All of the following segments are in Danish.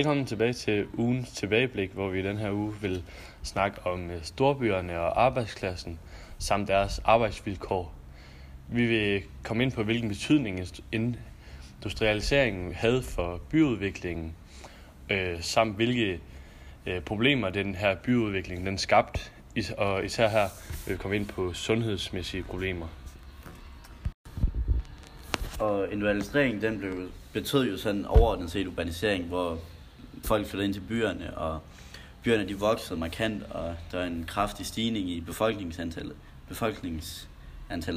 Velkommen tilbage til ugens tilbageblik, hvor vi i den her uge vil snakke om storbyerne og arbejdsklassen samt deres arbejdsvilkår. Vi vil komme ind på, hvilken betydning industrialiseringen havde for byudviklingen, samt hvilke problemer den her byudvikling den skabte, og især her vil vi komme ind på sundhedsmæssige problemer. Og industrialiseringen betød jo sådan overordnet set urbanisering, hvor folk flyttede ind til byerne, og byerne de voksede markant, og der var en kraftig stigning i befolkningsantallet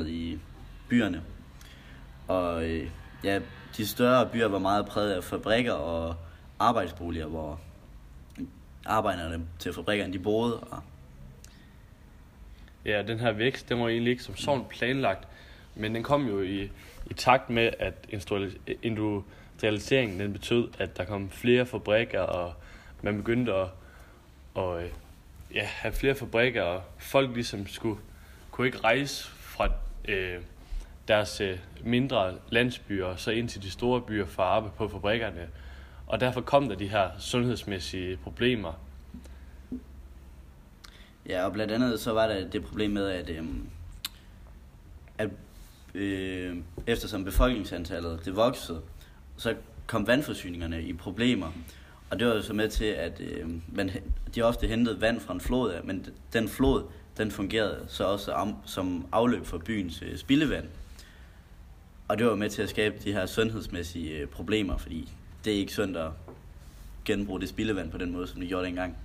i byerne. Og ja, de større byer var meget præget af fabrikker og arbejdsboliger, hvor arbejderne til fabrikkerne de boede. Ja, den her vækst, den var egentlig ikke som sådan planlagt, men den kom jo i takt med, at industrialiseringen den betød, at der kom flere fabrikker, og man begyndte at have flere fabrikker, og folk ligesom kunne ikke rejse fra deres mindre landsbyer og så ind til de store byer for at arbejde på fabrikkerne. Og derfor kom der de her sundhedsmæssige problemer. Ja, og blandt andet så var der det problem med, at eftersom befolkningsantallet det voksede, så kom vandforsyningerne i problemer. Og det var jo så med til, at de ofte hentede vand fra en flod, men den flod den fungerede så også som afløb for byens spildevand. Og det var med til at skabe de her sundhedsmæssige problemer, fordi det er ikke sundt at genbruge det spildevand på den måde, som de gjorde dengang.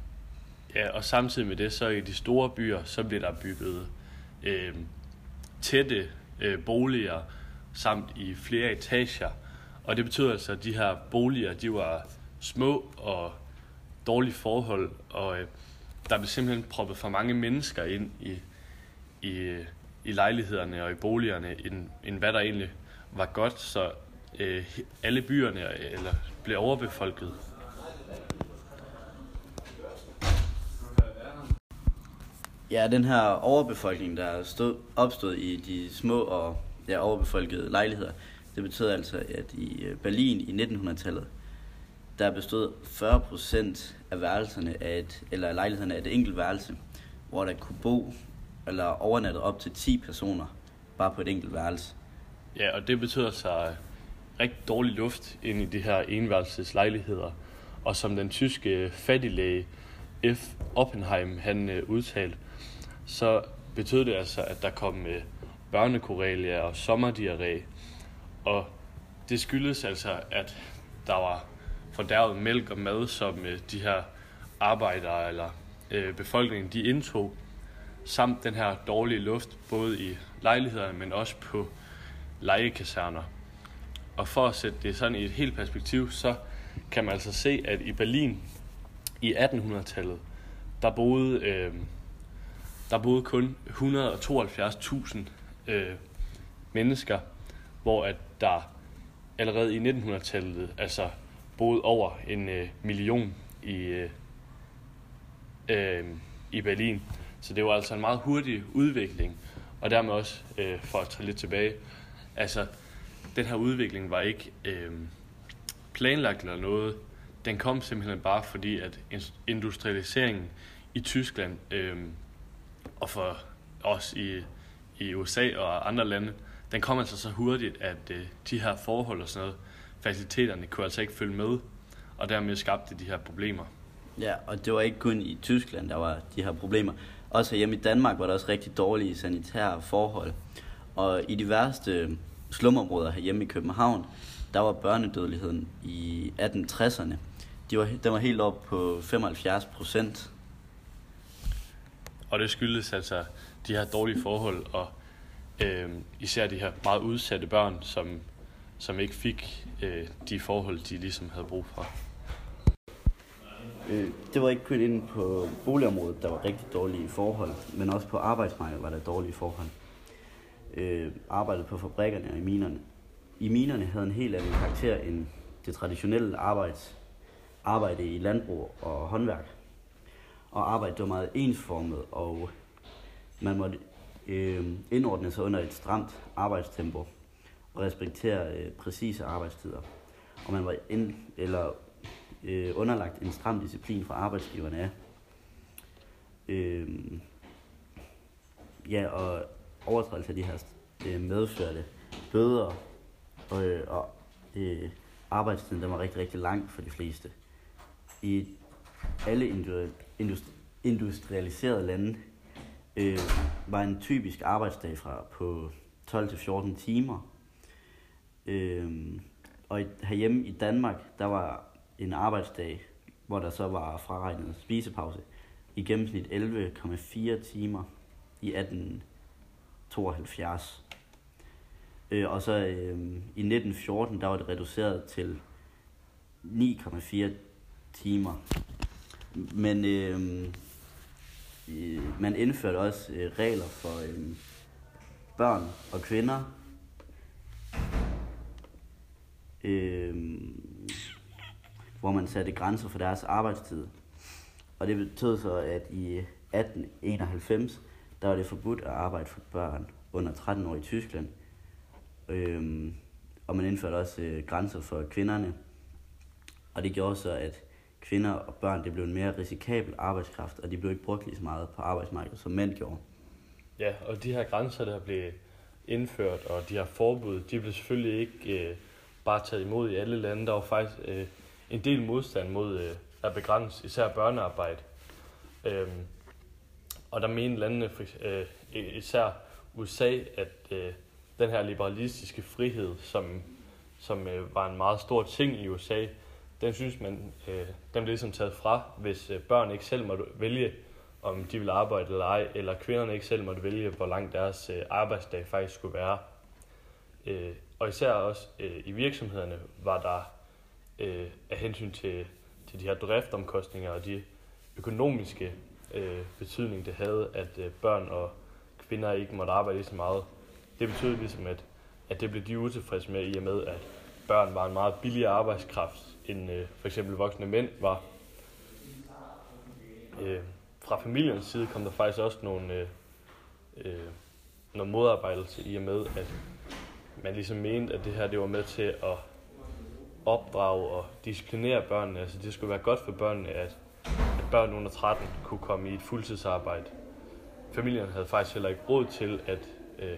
Ja, og samtidig med det, så i de store byer, så bliver der bygget tætte boliger samt i flere etager. Og det betyder altså, at de her boliger, de var små og dårlige forhold, og der blev simpelthen proppet for mange mennesker ind i lejlighederne og i boligerne, end hvad der egentlig var godt, så alle byerne eller blev overbefolket. Ja, den her overbefolkning, der opstod i de små og overbefolkede lejligheder, det betød altså, at i Berlin i 1900-tallet, der bestod 40% af værelserne af lejlighederne af et enkelt værelse, hvor der kunne bo eller overnatte op til 10 personer, bare på et enkelt værelse. Ja, og det betød altså rigtig dårlig luft ind i de her enværelseslejligheder, og som den tyske fattiglæge F. Oppenheim han udtalte, så betød det altså, at der kom børnekorelia og sommerdiarré, og det skyldes altså, at der var fordærvet mælk og mad, som de her arbejdere eller befolkningen de indtog, samt den her dårlige luft, både i lejlighederne, men også på legekaserner. Og for at sætte det sådan i et helt perspektiv, så kan man altså se, at i Berlin i 1800-tallet, der boede kun 172.000 mennesker, hvor at der allerede i 1900-tallet altså boede over 1 million i Berlin. Så det var altså en meget hurtig udvikling, og dermed også, for at tage lidt tilbage, altså den her udvikling var ikke planlagt eller noget. Den kom simpelthen bare fordi, at industrialiseringen i Tyskland og for os i USA og andre lande, den kom altså så hurtigt, at de her forhold og sådan noget, faciliteterne kunne altså ikke følge med, og dermed skabte de her problemer. Ja, og det var ikke kun i Tyskland, der var de her problemer. Også hjemme i Danmark var der også rigtig dårlige sanitære forhold. Og i de værste slumområder herhjemme i København, der var børnedødeligheden i 1860'erne. Den var helt op på 75%. Og det skyldes altså de her dårlige forhold, og især de her meget udsatte børn, som ikke fik de forhold, de ligesom havde brug for. Det var ikke kun inde på boligområdet, der var rigtig dårlige forhold, men også på arbejdsmarkedet var der dårlige forhold. Arbejdet på fabrikkerne og i minerne. I minerne havde en helt anden karakter end det traditionelle arbejde i landbrug og håndværk. Og arbejdet var meget ensformet, og man måtte indordne sig under et stramt arbejdstempo og respektere præcise arbejdstider. Og man var underlagt en stram disciplin fra arbejdsgiverne af. Ja, og overtrædelse af de her medførte bøder og arbejdstiden, der var rigtig, rigtig lang for de fleste. I alle industrialiserede lande var en typisk arbejdsdag fra på 12 til 14 timer. Og herhjemme i Danmark, der var en arbejdsdag, hvor der så var fraregnet spisepause, i gennemsnit 11,4 timer i 1872. Og så i 1914, der var det reduceret til 9,4 timer. Men man indførte også regler for børn og kvinder. Hvor man satte grænser for deres arbejdstid. Og det betød så, at i 1891, der var det forbudt at arbejde for børn under 13 år i Tyskland. Og man indførte også grænser for kvinderne. Og det gjorde så, at kvinder og børn, det blev en mere risikabel arbejdskraft, og de blev ikke brugt lige så meget på arbejdsmarkedet, som mænd gjorde. Ja, og de her grænser, der blev indført, og de her forbud, de blev selvfølgelig ikke bare taget imod i alle lande. Der var faktisk en del modstand mod at begrænse især børnearbejde. Og der mente landene, især USA, at den her liberalistiske frihed, som var en meget stor ting i USA, den synes man, den blev ligesom taget fra, hvis børn ikke selv måtte vælge, om de ville arbejde eller ej, eller kvinderne ikke selv måtte vælge, hvor lang deres arbejdsdag faktisk skulle være. Og især også i virksomhederne var der af hensyn til de her driftsomkostninger og de økonomiske betydning, det havde, at børn og kvinder ikke måtte arbejde så meget. Det betød ligesom, at det blev de utilfredse med, i og med, at børn var en meget billigere arbejdskraft, end for eksempel voksne mænd var. Fra familiens side kom der faktisk også noget modarbejdelse, i og med, at man ligesom mente, at det her, det var med til at opdrage og disciplinere børnene. Altså det skulle være godt for børnene, at børn under 13 kunne komme i et fuldtidsarbejde. Familien havde faktisk heller ikke råd til,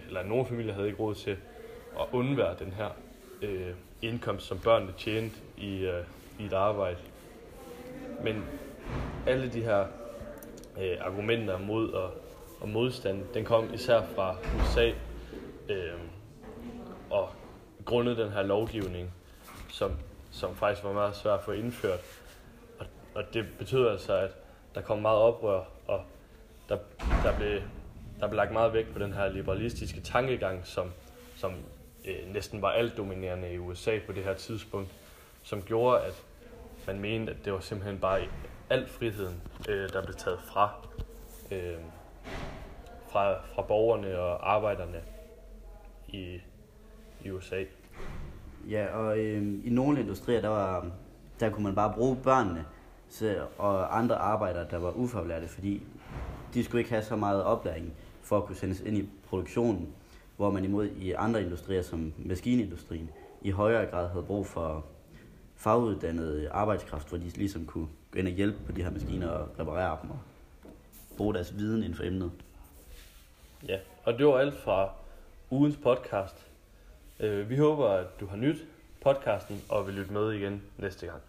eller nogle familier havde ikke råd til at undvære den her indkomst, som børnene tjente i et arbejde. Men alle de her argumenter mod og modstand, den kom især fra USA, og grundet den her lovgivning, som faktisk var meget svært at få indført. Og det betød altså, at der kom meget oprør, og der blev lagt meget vægt på den her liberalistiske tankegang, som næsten var altdominerende i USA på det her tidspunkt, som gjorde, at man mente, at det var simpelthen bare al friheden, der blev taget fra borgerne og arbejderne i USA. Ja, og i nogle industrier, der kunne man bare bruge børnene og andre arbejdere, der var ufaglærte, fordi de skulle ikke have så meget oplæring for at kunne sendes ind i produktionen, hvor man imod i andre industrier, som maskinindustrien, i højere grad havde brug for faguddannet arbejdskraft, hvor de ligesom kunne gå ind og hjælpe på de her maskiner og reparere dem og bruge deres viden inden for emnet. Ja, og det var alt fra ugens podcast. Vi håber, at du har nydt podcasten og vil lytte med igen næste gang.